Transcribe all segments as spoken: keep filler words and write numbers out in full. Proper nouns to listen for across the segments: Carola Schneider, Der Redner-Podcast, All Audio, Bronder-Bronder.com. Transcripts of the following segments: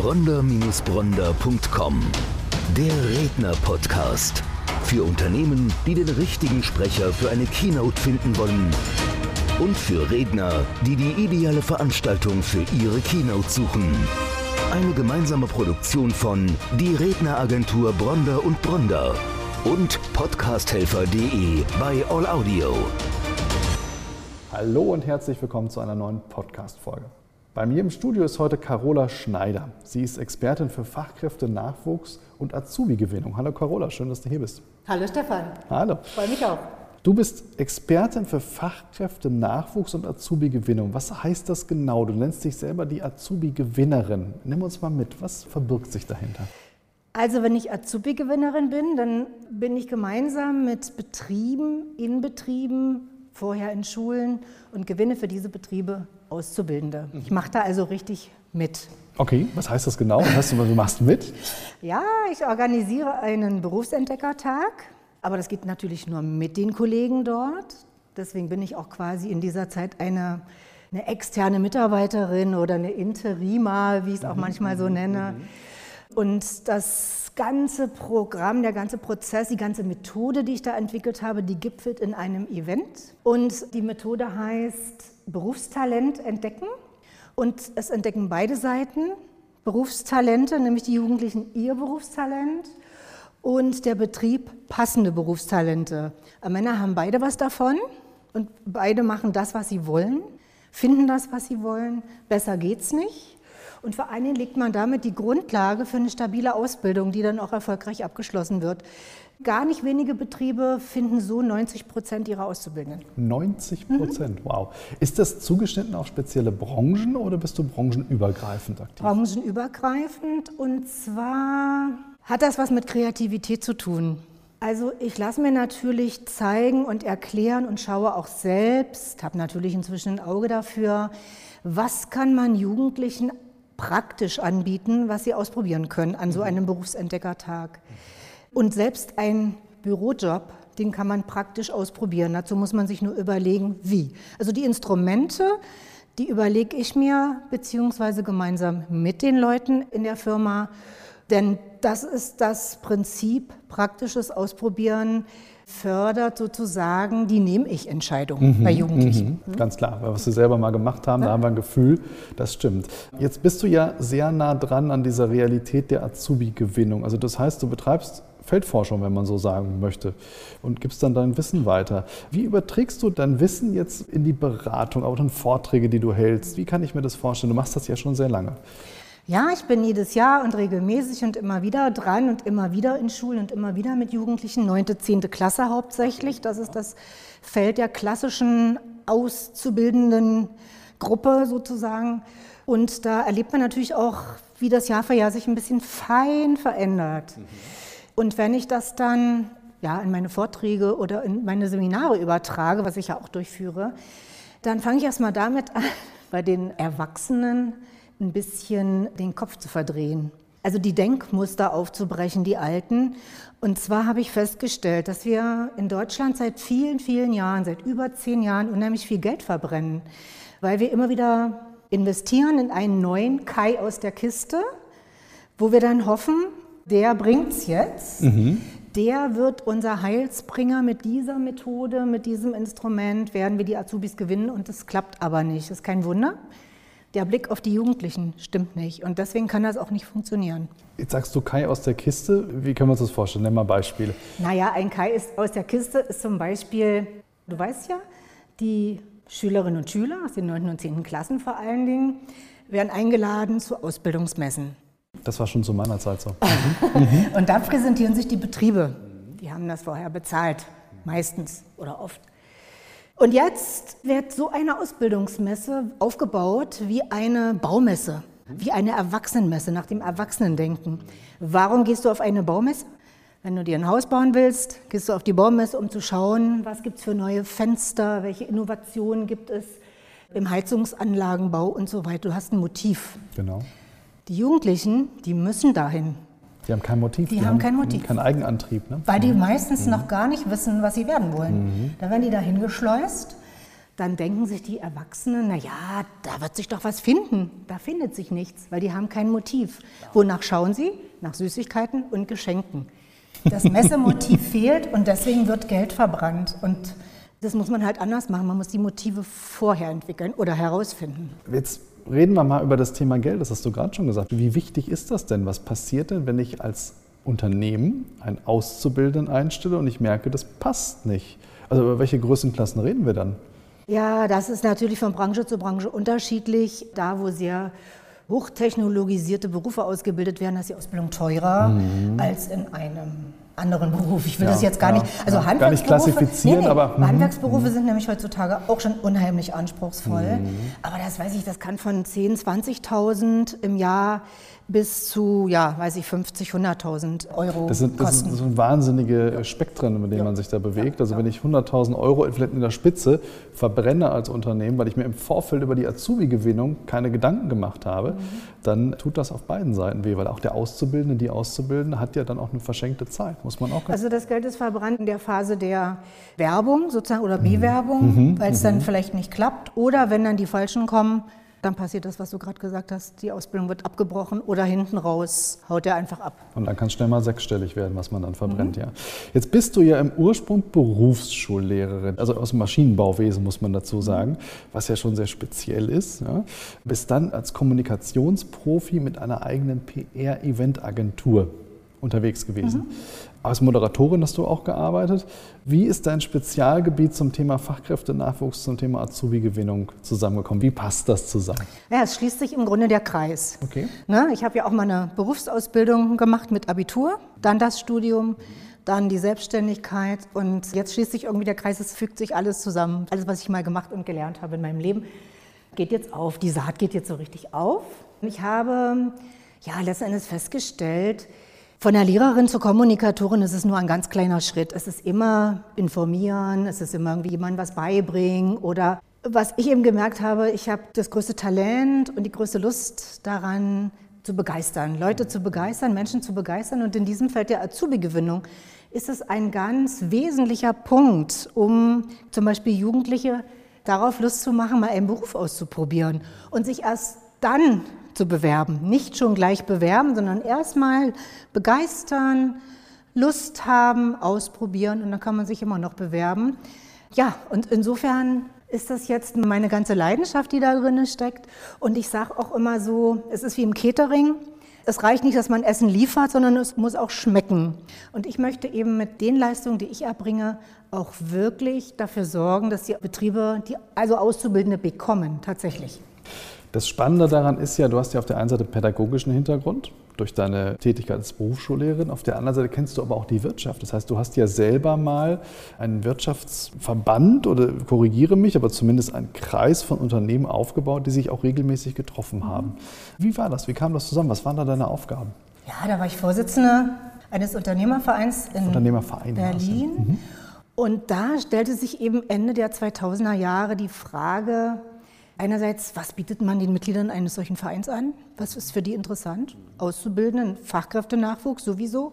Bronder Bronder Punkt com. Der Redner-Podcast. Für Unternehmen, die den richtigen Sprecher für eine Keynote finden wollen. Und für Redner, die die ideale Veranstaltung für ihre Keynote suchen. Eine gemeinsame Produktion von Die Redneragentur Bronder und Bronder und Podcasthelfer punkt de bei All Audio. Hallo und herzlich willkommen zu einer neuen Podcast-Folge. Bei mir im Studio ist heute Carola Schneider. Sie ist Expertin für Fachkräfte, Nachwuchs und Azubi-Gewinnung. Hallo Carola, schön, dass du hier bist. Hallo Stefan. Hallo. Freue mich auch. Du bist Expertin für Fachkräfte, Nachwuchs und Azubi-Gewinnung. Was heißt das genau? Du nennst dich selber die Azubi-Gewinnerin. Nimm uns mal mit. Was verbirgt sich dahinter? Also wenn ich Azubi-Gewinnerin bin, dann bin ich gemeinsam mit Betrieben, in Betrieben, vorher in Schulen und gewinne für diese Betriebe Auszubildende. Ich mache da also richtig mit. Okay, was heißt das genau? Was du machst mit? Ja, ich organisiere einen Berufsentdeckertag. Aber das geht natürlich nur mit den Kollegen dort. Deswegen bin ich auch quasi in dieser Zeit eine, eine externe Mitarbeiterin oder eine Interima, wie ich es auch manchmal so nenne. Und das ganze Programm, der ganze Prozess, die ganze Methode, die ich da entwickelt habe, die gipfelt in einem Event. Und die Methode heißt Berufstalent entdecken. Und es entdecken beide Seiten Berufstalente, nämlich die Jugendlichen ihr Berufstalent. Und der Betrieb passende Berufstalente. Männer haben beide was davon und beide machen das, was sie wollen, finden das, was sie wollen. Besser geht's nicht. Und vor allen Dingen legt man damit die Grundlage für eine stabile Ausbildung, die dann auch erfolgreich abgeschlossen wird. Gar nicht wenige Betriebe finden so neunzig Prozent ihrer Auszubildenden. neunzig Prozent, mhm. Wow. Ist das zugeschnitten auf spezielle Branchen oder bist du branchenübergreifend aktiv? Branchenübergreifend, und zwar hat das was mit Kreativität zu tun. Also ich lasse mir natürlich zeigen und erklären und schaue auch selbst, habe natürlich inzwischen ein Auge dafür, was kann man Jugendlichen praktisch anbieten, was sie ausprobieren können an so einem Berufsentdeckertag. Und selbst ein Bürojob, den kann man praktisch ausprobieren. Dazu muss man sich nur überlegen, wie. Also die Instrumente, die überlege ich mir, beziehungsweise gemeinsam mit den Leuten in der Firma. Denn das ist das Prinzip, praktisches Ausprobieren fördert sozusagen die Nehme-ich-Entscheidung mhm, bei Jugendlichen. Mhm. Mhm. Ganz klar, weil was wir selber mal gemacht haben, ja. Da haben wir ein Gefühl, das stimmt. Jetzt bist du ja sehr nah dran an dieser Realität der Azubi-Gewinnung. Also das heißt, du betreibst Feldforschung, wenn man so sagen möchte, und gibst dann dein Wissen weiter. Wie überträgst du dein Wissen jetzt in die Beratung, auch in Vorträge, die du hältst? Wie kann ich mir das vorstellen? Du machst das ja schon sehr lange. Ja, ich bin jedes Jahr und regelmäßig und immer wieder dran und immer wieder in Schulen und immer wieder mit Jugendlichen, neunte, zehnte Klasse hauptsächlich. Das ist das Feld der klassischen auszubildenden Gruppe sozusagen. Und da erlebt man natürlich auch, wie das Jahr für Jahr sich ein bisschen fein verändert. Mhm. Und wenn ich das dann ja, in meine Vorträge oder in meine Seminare übertrage, was ich ja auch durchführe, dann fange ich erst mal damit an, bei den Erwachsenen ein bisschen den Kopf zu verdrehen. Also die Denkmuster aufzubrechen, die alten. Und zwar habe ich festgestellt, dass wir in Deutschland seit vielen, vielen Jahren, seit über zehn Jahren unheimlich viel Geld verbrennen, weil wir immer wieder investieren in einen neuen Kai aus der Kiste, wo wir dann hoffen, der bringt's jetzt, mhm. Der wird unser Heilsbringer mit dieser Methode, mit diesem Instrument, werden wir die Azubis gewinnen, und das klappt aber nicht. Das ist kein Wunder. Der Blick auf die Jugendlichen stimmt nicht, und deswegen kann das auch nicht funktionieren. Jetzt sagst du Kai aus der Kiste, wie können wir uns das vorstellen? Nenn mal Beispiele. Naja, ein Kai ist aus der Kiste ist zum Beispiel, du weißt ja, die Schülerinnen und Schüler aus den neunten und zehnten Klassen vor allen Dingen werden eingeladen zu Ausbildungsmessen. Das war schon zu meiner Zeit so. Und da präsentieren sich die Betriebe. Die haben das vorher bezahlt, meistens oder oft. Und jetzt wird so eine Ausbildungsmesse aufgebaut wie eine Baumesse, wie eine Erwachsenenmesse, nach dem Erwachsenendenken. Warum gehst du auf eine Baumesse? Wenn du dir ein Haus bauen willst, gehst du auf die Baumesse, um zu schauen, was gibt es für neue Fenster, welche Innovationen gibt es im Heizungsanlagenbau und so weiter. Du hast ein Motiv. Genau. Die Jugendlichen, die müssen dahin. Die haben kein Motiv. Die, die haben kein Motiv. Keinen Eigenantrieb. Ne? Weil die meistens mhm. noch gar nicht wissen, was sie werden wollen. Mhm. Dann werden die dahin geschleust. dann denken sich die Erwachsenen, naja, da wird sich doch was finden. Da findet sich nichts, weil die haben kein Motiv. Wonach schauen sie? Nach Süßigkeiten und Geschenken. Das Messemotiv fehlt und deswegen wird Geld verbrannt. Und das muss man halt anders machen. Man muss die Motive vorher entwickeln oder herausfinden. Jetzt reden wir mal über das Thema Geld. Das hast du gerade schon gesagt. Wie wichtig ist das denn? Was passiert denn, wenn ich als Unternehmen einen Auszubildenden einstelle und ich merke, das passt nicht? Also über welche Größenklassen reden wir dann? Ja, das ist natürlich von Branche zu Branche unterschiedlich. Da, wo sehr hochtechnologisierte Berufe ausgebildet werden, ist die Ausbildung teurer mhm. als in einem anderen Beruf. Ich will ja, das jetzt gar ja, nicht, also ja, Handwerksberufe, gar nicht klassifizieren, nee, nee, aber Handwerksberufe mh. sind nämlich heutzutage auch schon unheimlich anspruchsvoll. Mhm. Aber das weiß ich, das kann von zehntausend, zwanzigtausend im Jahr bis zu, ja, weiß ich, fünfzigtausend, hunderttausend Euro das sind, das kosten. Das sind wahnsinnige ja. Spektren, mit denen ja. man sich da bewegt. Ja, also ja. wenn ich hunderttausend Euro vielleicht in der Spitze verbrenne als Unternehmen, weil ich mir im Vorfeld über die Azubi-Gewinnung keine Gedanken gemacht habe, mhm. dann tut das auf beiden Seiten weh, weil auch der Auszubildende, die Auszubildende hat ja dann auch eine verschenkte Zeit, muss man auch Also das Geld ist verbrannt in der Phase der Werbung sozusagen oder Bewerbung, mhm. weil es mhm. dann vielleicht nicht klappt oder wenn dann die Falschen kommen, dann passiert das, was du gerade gesagt hast, die Ausbildung wird abgebrochen oder hinten raus haut er einfach ab. Und dann kann es schnell mal sechsstellig werden, was man dann verbrennt, mhm. ja. Jetzt bist du ja im Ursprung Berufsschullehrerin, also aus dem Maschinenbauwesen muss man dazu sagen, was ja schon sehr speziell ist. Ja. Bist dann als Kommunikationsprofi mit einer eigenen P R-Eventagentur unterwegs gewesen. Mhm. Als Moderatorin hast du auch gearbeitet. Wie ist dein Spezialgebiet zum Thema Fachkräftenachwuchs, zum Thema Azubi-Gewinnung zusammengekommen? Wie passt das zusammen? Ja, es schließt sich im Grunde der Kreis. Okay. Ne, ich habe ja auch mal eine Berufsausbildung gemacht mit Abitur, dann das Studium, dann die Selbstständigkeit und jetzt schließt sich irgendwie der Kreis, es fügt sich alles zusammen. Alles, was ich mal gemacht und gelernt habe in meinem Leben, geht jetzt auf. Die Saat geht jetzt so richtig auf. Ich habe ja letzten Endes festgestellt, von der Lehrerin zur Kommunikatorin ist es nur ein ganz kleiner Schritt. Es ist immer informieren, es ist immer irgendwie jemandem was beibringen oder was ich eben gemerkt habe, ich habe das größte Talent und die größte Lust daran zu begeistern, Leute zu begeistern, Menschen zu begeistern und in diesem Feld der Azubi-Gewinnung ist es ein ganz wesentlicher Punkt, um zum Beispiel Jugendliche darauf Lust zu machen, mal einen Beruf auszuprobieren und sich erst dann zu bewerben. Nicht schon gleich bewerben, sondern erstmal begeistern, Lust haben, ausprobieren und dann kann man sich immer noch bewerben. Ja, und insofern ist das jetzt meine ganze Leidenschaft, die da drin steckt. Und ich sage auch immer so, es ist wie im Catering. Es reicht nicht, dass man Essen liefert, sondern es muss auch schmecken. Und ich möchte eben mit den Leistungen, die ich erbringe, auch wirklich dafür sorgen, dass die Betriebe, die also Auszubildende bekommen, tatsächlich. Das Spannende daran ist ja, du hast ja auf der einen Seite pädagogischen Hintergrund durch deine Tätigkeit als Berufsschullehrerin, auf der anderen Seite kennst du aber auch die Wirtschaft. Das heißt, du hast ja selber mal einen Wirtschaftsverband oder korrigiere mich, aber zumindest einen Kreis von Unternehmen aufgebaut, die sich auch regelmäßig getroffen haben. Wie war das? Wie kam das zusammen? Was waren da deine Aufgaben? Ja, da war ich Vorsitzende eines Unternehmervereins in Unternehmerverein, Berlin. Mhm. Und da stellte sich eben Ende der zweitausender Jahre die Frage, einerseits, was bietet man den Mitgliedern eines solchen Vereins an? Was ist für die interessant? Auszubildenden, Fachkräftenachwuchs sowieso.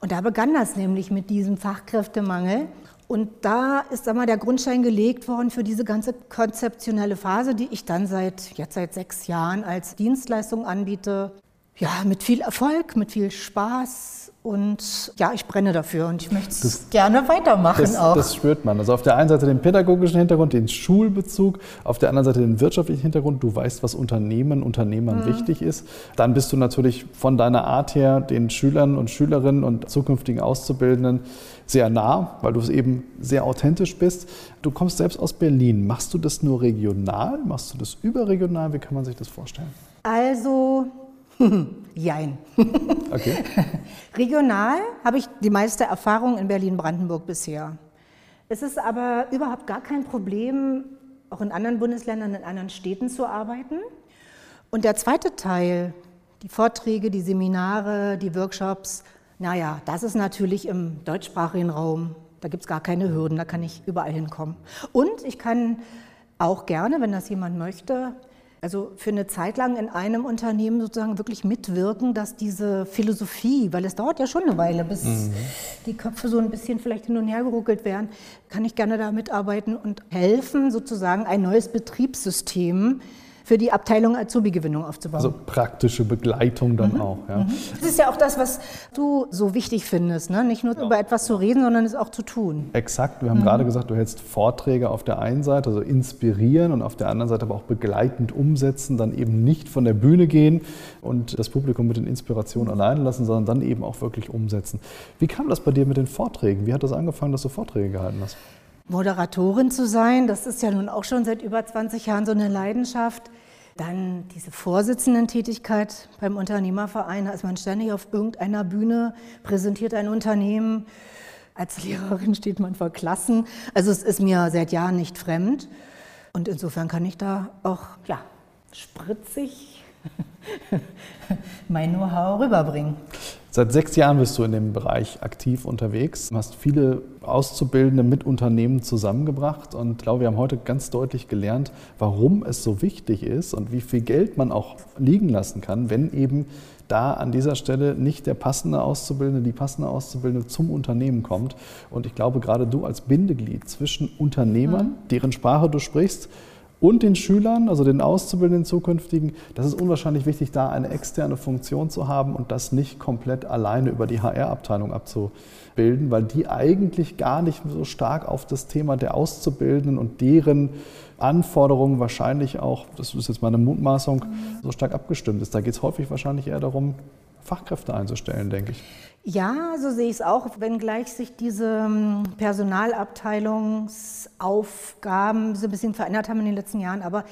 Und da begann das nämlich mit diesem Fachkräftemangel. Und da ist einmal der Grundstein gelegt worden für diese ganze konzeptionelle Phase, die ich dann seit, jetzt seit sechs Jahren als Dienstleistung anbiete. Ja, mit viel Erfolg, mit viel Spaß. Und ja, ich brenne dafür und ich möchte es gerne weitermachen das, auch. Das spürt man. Also auf der einen Seite den pädagogischen Hintergrund, den Schulbezug, auf der anderen Seite den wirtschaftlichen Hintergrund. Du weißt, was Unternehmen, Unternehmern mhm. wichtig ist. Dann bist du natürlich von deiner Art her den Schülern und Schülerinnen und zukünftigen Auszubildenden sehr nah, weil du es eben sehr authentisch bist. Du kommst selbst aus Berlin. Machst du das nur regional? Machst du das überregional? Wie kann man sich das vorstellen? Also... Jein. Okay. Regional habe ich die meiste Erfahrung in Berlin-Brandenburg bisher. Es ist aber überhaupt gar kein Problem, auch in anderen Bundesländern, in anderen Städten zu arbeiten. Und der zweite Teil, die Vorträge, die Seminare, die Workshops, naja, das ist natürlich im deutschsprachigen Raum, da gibt es gar keine Hürden, da kann ich überall hinkommen. Und ich kann auch gerne, wenn das jemand möchte, also für eine Zeit lang in einem Unternehmen sozusagen wirklich mitwirken, dass diese Philosophie, weil es dauert ja schon eine Weile, bis mhm. die Köpfe so ein bisschen vielleicht hin und her geruckelt werden, kann ich gerne da mitarbeiten und helfen, sozusagen ein neues Betriebssystem für die Abteilung Azubi-Gewinnung aufzubauen. Also praktische Begleitung dann mhm. auch. Ja. Mhm. Das ist ja auch das, was du so wichtig findest, ne? Nicht nur ja. über etwas zu reden, sondern es auch zu tun. Exakt. Wir haben mhm. gerade gesagt, du hältst Vorträge auf der einen Seite, also inspirieren, und auf der anderen Seite aber auch begleitend umsetzen, dann eben nicht von der Bühne gehen und das Publikum mit den Inspirationen allein lassen, sondern dann eben auch wirklich umsetzen. Wie kam das bei dir mit den Vorträgen? Wie hat das angefangen, dass du Vorträge gehalten hast? Moderatorin zu sein, das ist ja nun auch schon seit über zwanzig Jahren so eine Leidenschaft. Dann diese Vorsitzenden-Tätigkeit beim Unternehmerverein, da ist man ständig auf irgendeiner Bühne, präsentiert ein Unternehmen. Als Lehrerin steht man vor Klassen. Also es ist mir seit Jahren nicht fremd. Und insofern kann ich da auch ja, spritzig mein Know-how rüberbringen. Seit sechs Jahren bist du in dem Bereich aktiv unterwegs, hast viele Auszubildende mit Unternehmen zusammengebracht und ich glaube, wir haben heute ganz deutlich gelernt, warum es so wichtig ist und wie viel Geld man auch liegen lassen kann, wenn eben da an dieser Stelle nicht der passende Auszubildende, die passende Auszubildende zum Unternehmen kommt. Und ich glaube, gerade du als Bindeglied zwischen Unternehmern, mhm. deren Sprache du sprichst, und den Schülern, also den Auszubildenden zukünftigen, das ist unwahrscheinlich wichtig, da eine externe Funktion zu haben und das nicht komplett alleine über die H R-Abteilung abzubilden, weil die eigentlich gar nicht so stark auf das Thema der Auszubildenden und deren Anforderungen wahrscheinlich auch, das ist jetzt meine Mutmaßung, so stark abgestimmt ist. Da geht es häufig wahrscheinlich eher darum, Fachkräfte einzustellen, denke ich. Ja, so sehe ich es auch, wenngleich sich diese Personalabteilungsaufgaben so ein bisschen verändert haben in den letzten Jahren. Aber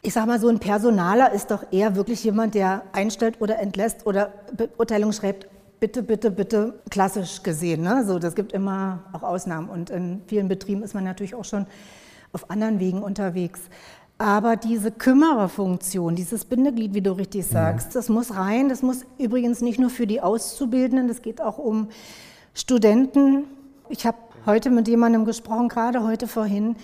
ich sage mal, so ein Personaler ist doch eher wirklich jemand, der einstellt oder entlässt oder Beurteilung schreibt, bitte, bitte, bitte, klassisch gesehen. Ne? So, das gibt immer auch Ausnahmen und in vielen Betrieben ist man natürlich auch schon auf anderen Wegen unterwegs. Aber diese Kümmererfunktion, dieses Bindeglied, wie du richtig sagst, das muss rein. Das muss übrigens nicht nur für die Auszubildenden, das geht auch um Studenten. Ich habe heute mit jemandem gesprochen, gerade heute vorhin,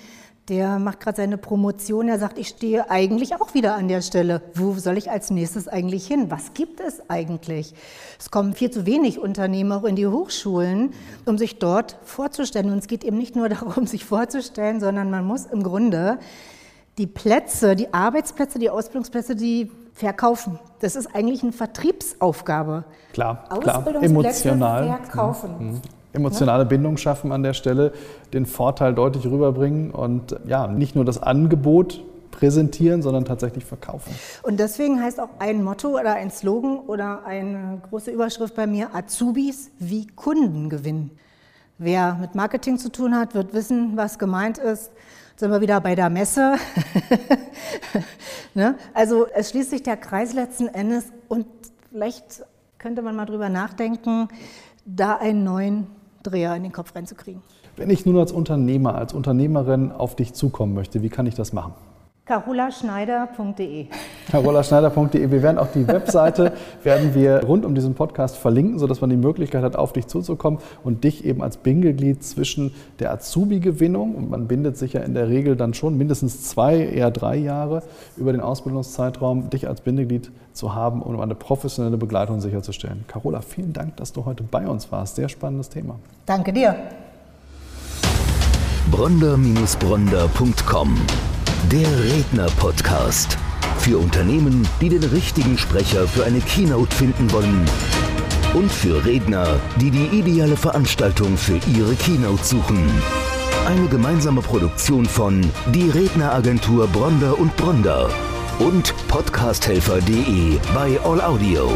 der macht gerade seine Promotion. Er sagt, ich stehe eigentlich auch wieder an der Stelle. Wo soll ich als nächstes eigentlich hin? Was gibt es eigentlich? Es kommen viel zu wenig Unternehmer auch in die Hochschulen, um sich dort vorzustellen. Und es geht eben nicht nur darum, sich vorzustellen, sondern man muss im Grunde die Plätze, die Arbeitsplätze, die Ausbildungsplätze, die verkaufen. Das ist eigentlich eine Vertriebsaufgabe. Klar, klar. Emotional. Verkaufen. Mhm. Emotionale Bindung schaffen an der Stelle, den Vorteil deutlich rüberbringen und ja, nicht nur das Angebot präsentieren, sondern tatsächlich verkaufen. Und deswegen heißt auch ein Motto oder ein Slogan oder eine große Überschrift bei mir, Azubis wie Kunden gewinnen. Wer mit Marketing zu tun hat, wird wissen, was gemeint ist. Sind wir wieder bei der Messe. Ne? Also es schließt sich der Kreis letzten Endes und vielleicht könnte man mal drüber nachdenken, da einen neuen Dreher in den Kopf reinzukriegen. Wenn ich nun als Unternehmer, als Unternehmerin auf dich zukommen möchte, wie kann ich das machen? carola schneider punkt de. carola schneider punkt de. Wir werden auch die Webseite werden wir rund um diesen Podcast verlinken, sodass man die Möglichkeit hat, auf dich zuzukommen und dich eben als Bindeglied zwischen der Azubi-Gewinnung, und man bindet sich ja in der Regel dann schon mindestens zwei, eher drei Jahre über den Ausbildungszeitraum, dich als Bindeglied zu haben, um eine professionelle Begleitung sicherzustellen. Carola, vielen Dank, dass du heute bei uns warst. Sehr spannendes Thema. Danke dir. Bronder Bindestrich Bronder Punkt com. Der Redner-Podcast. Für Unternehmen, die den richtigen Sprecher für eine Keynote finden wollen. Und für Redner, die die ideale Veranstaltung für ihre Keynote suchen. Eine gemeinsame Produktion von Die Redneragentur Bronder und Bronder und Podcasthelfer punkt de bei All Audio.